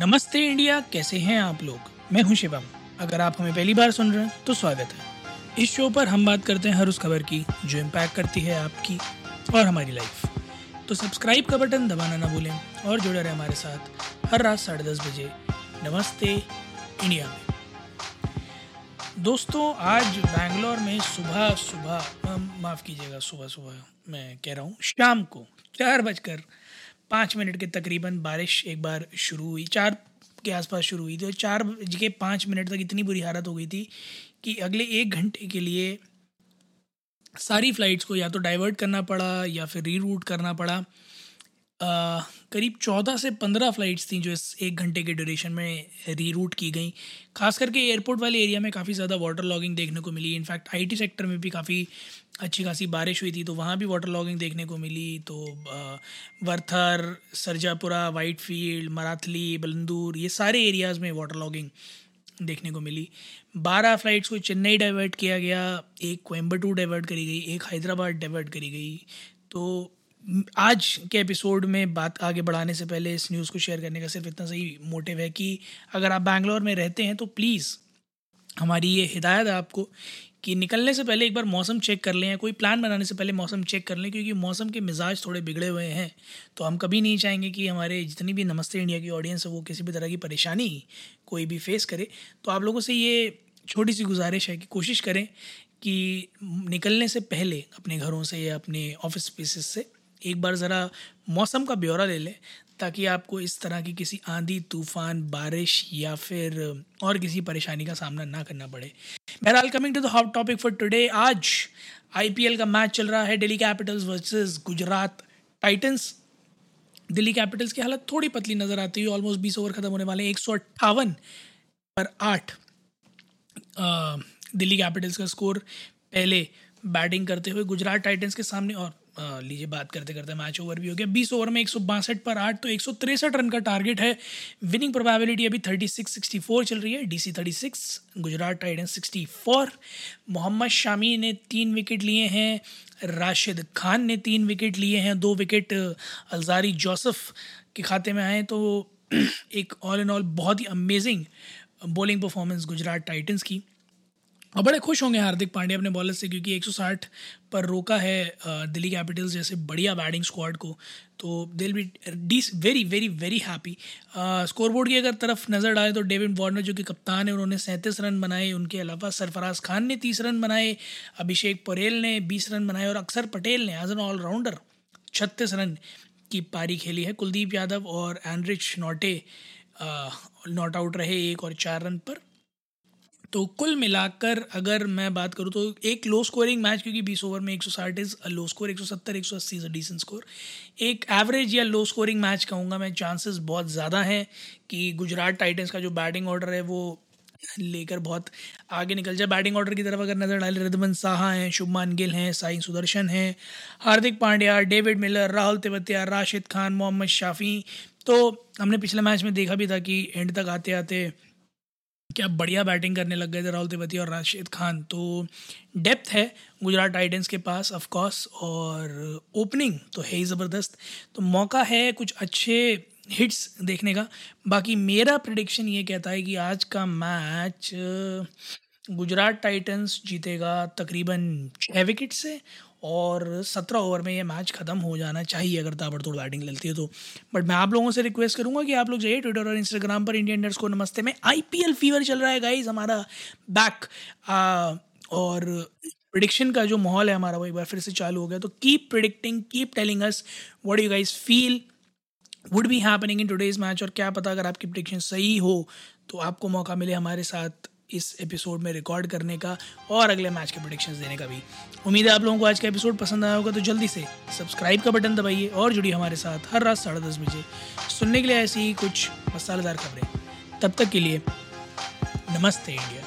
नमस्ते इंडिया, कैसे हैं आप लोग। मैं हूं शिवम। अगर आप हमें पहली बार सुन रहे हैं तो स्वागत है। इस शो पर हम बात करते हैं हर उस खबर की जो इम्पैक्ट करती है आपकी और हमारी लाइफ। तो सब्सक्राइब का बटन दबाना ना भूलें और जुड़े रहें हमारे साथ हर रात 10:30 बजे नमस्ते इंडिया में। दोस्तों, आज बैंगलोर में शाम को 4:05 के तकरीबन बारिश एक बार शुरू हुई, 4 के आसपास शुरू हुई थी और 4:05 तक इतनी बुरी हालत हो गई थी कि अगले 1 घंटे के लिए सारी फ्लाइट्स को या तो डाइवर्ट करना पड़ा या फिर रीरूट करना पड़ा। करीब 14 से 15 फ्लाइट्स थी जो इस 1 घंटे के ड्यूरेशन में रीरूट की गई। खास करके एयरपोर्ट वाले एरिया में काफ़ी ज़्यादा वाटर लॉगिंग देखने को मिली। इनफैक्ट IT सेक्टर में भी काफ़ी अच्छी खासी बारिश हुई थी तो वहाँ भी वाटर लॉगिंग देखने को मिली। तो वर्थर, सरजापुरा, वाइटफील्ड, मराथली, बलंदूर, ये सारे एरियाज़ में वाटर लॉगिंग देखने को मिली। 12 फ्लाइट्स को चेन्नई डाइवर्ट किया गया, 1 कोयंबटूर डाइवर्ट करी गई, 1 हैदराबाद डाइवर्ट करी गई। तो आज के एपिसोड में बात आगे बढ़ाने से पहले इस न्यूज़ को शेयर करने का सिर्फ इतना सही मोटिव है कि अगर आप बैंगलोर में रहते हैं तो प्लीज़ हमारी ये हिदायत है आपको कि निकलने से पहले एक बार मौसम चेक कर लें या कोई प्लान बनाने से पहले मौसम चेक कर लें, क्योंकि मौसम के मिजाज थोड़े बिगड़े हुए हैं। तो हम कभी नहीं चाहेंगे कि हमारे जितनी भी नमस्ते इंडिया की ऑडियंस है वो किसी भी तरह की परेशानी कोई भी फेस करे। तो आप लोगों से ये छोटी सी गुजारिश है कि कोशिश करें कि निकलने से पहले अपने घरों से या अपने ऑफिस स्पेसेस से एक बार ज़रा मौसम का ब्यौरा ले लें, ताकि आपको इस तरह की किसी आंधी, तूफान, बारिश या फिर और किसी परेशानी का सामना ना करना पड़े। बहरहाल, coming to the hot topic for today, आज IPL का मैच चल रहा है, Delhi Capitals versus Gujarat Titans. Delhi Capitals की हालत थोड़ी पतली नज़र आती है। ऑलमोस्ट 20 ओवर ख़त्म होने वाले हैं। 158/8 दिल्ली कैपिटल्स का स्कोर पहले बैटिंग करते हुए गुजरात टाइटन्स के सामने। और लीजिए, बात करते करते मैच ओवर भी हो गया। 20 ओवर में 162/8 तो 163 रन का टारगेट है। विनिंग प्रोबेबिलिटी अभी 36-64 चल रही है। DC 36, Gujarat Titans 64। मोहम्मद शामी ने 3 विकेट लिए हैं, राशिद खान ने 3 विकेट लिए हैं, 2 विकेट अलजारी जोसेफ के खाते में आए। तो एक ऑल एंड ऑल बहुत ही amazing bowling performance Gujarat Titans की। और बड़े खुश होंगे हार्दिक पांड्या अपने बॉलर से, क्योंकि 160 पर रोका है दिल्ली कैपिटल्स जैसे बढ़िया बैटिंग स्क्वाड को। तो they will be very very very happy. Scoreboard की अगर तरफ नज़र डाले तो डेविड वार्नर जो कि कप्तान है, उन्होंने 37 रन बनाए। उनके अलावा सरफराज खान ने 30 रन बनाए, अभिषेक परेल ने 20 रन बनाए और अक्षर पटेल ने एज एन ऑलराउंडर 36 रन की पारी खेली है। कुलदीप यादव और एनरिच नॉटे नॉट आउट रहे 1 और 4 रन पर। तो कुल मिलाकर अगर मैं बात करूं तो एक लो स्कोरिंग मैच, क्योंकि 20 ओवर में 160 is a low score, 170 180 is a decent score. एक एवरेज या लो स्कोरिंग मैच कहूंगा मैं। चांसेस बहुत ज़्यादा हैं कि गुजरात टाइटन्स का जो बैटिंग ऑर्डर है वो लेकर बहुत आगे निकल जाए। बैटिंग ऑर्डर की तरफ अगर नज़र डाले, रिद्धिमान साहा हैं, शुभमान गिल हैं, साई सुदर्शन हैं, हार्दिक पांड्या, डेविड मिलर, राहुल तेवतिया, राशिद खान, मोहम्मद शाफी। तो हमने पिछले मैच में देखा भी था कि एंड तक आते आते क्या बढ़िया बैटिंग करने लग गए थे राहुल त्रिवेदी और राशिद खान। तो डेप्थ है गुजरात टाइटन्स के पास ऑफ कोर्स, और ओपनिंग तो है ही ज़बरदस्त। तो मौका है कुछ अच्छे हिट्स देखने का। बाकी मेरा प्रेडिक्शन ये कहता है कि आज का मैच गुजरात टाइटन्स जीतेगा तकरीबन 6 विकेट से, और 17 ओवर में ये मैच ख़त्म हो जाना चाहिए अगर ताबड़तोड़ बैटिंग लगती है तो। बट मैं आप लोगों से रिक्वेस्ट करूंगा कि आप लोग जाइए ट्विटर और इंस्टाग्राम पर @IndiaNamaste में। IPL फीवर चल रहा है गाइज, हमारा बैक और प्रेडिक्शन का जो माहौल है हमारा वो एक बार फिर से चालू हो गया। तो keep predicting, keep telling us what you guys feel would be happening in today's match. और क्या पता अगर आपकी प्रेडिक्शन सही हो तो आपको मौका मिले हमारे साथ इस एपिसोड में रिकॉर्ड करने का और अगले मैच के प्रेडिक्शंस देने का भी। उम्मीद है आप लोगों को आज का एपिसोड पसंद आया होगा। तो जल्दी से सब्सक्राइब का बटन दबाइए और जुड़िए हमारे साथ हर रात 10:30 बजे सुनने के लिए ऐसी ही कुछ मसालेदार खबरें। तब तक के लिए नमस्ते इंडिया।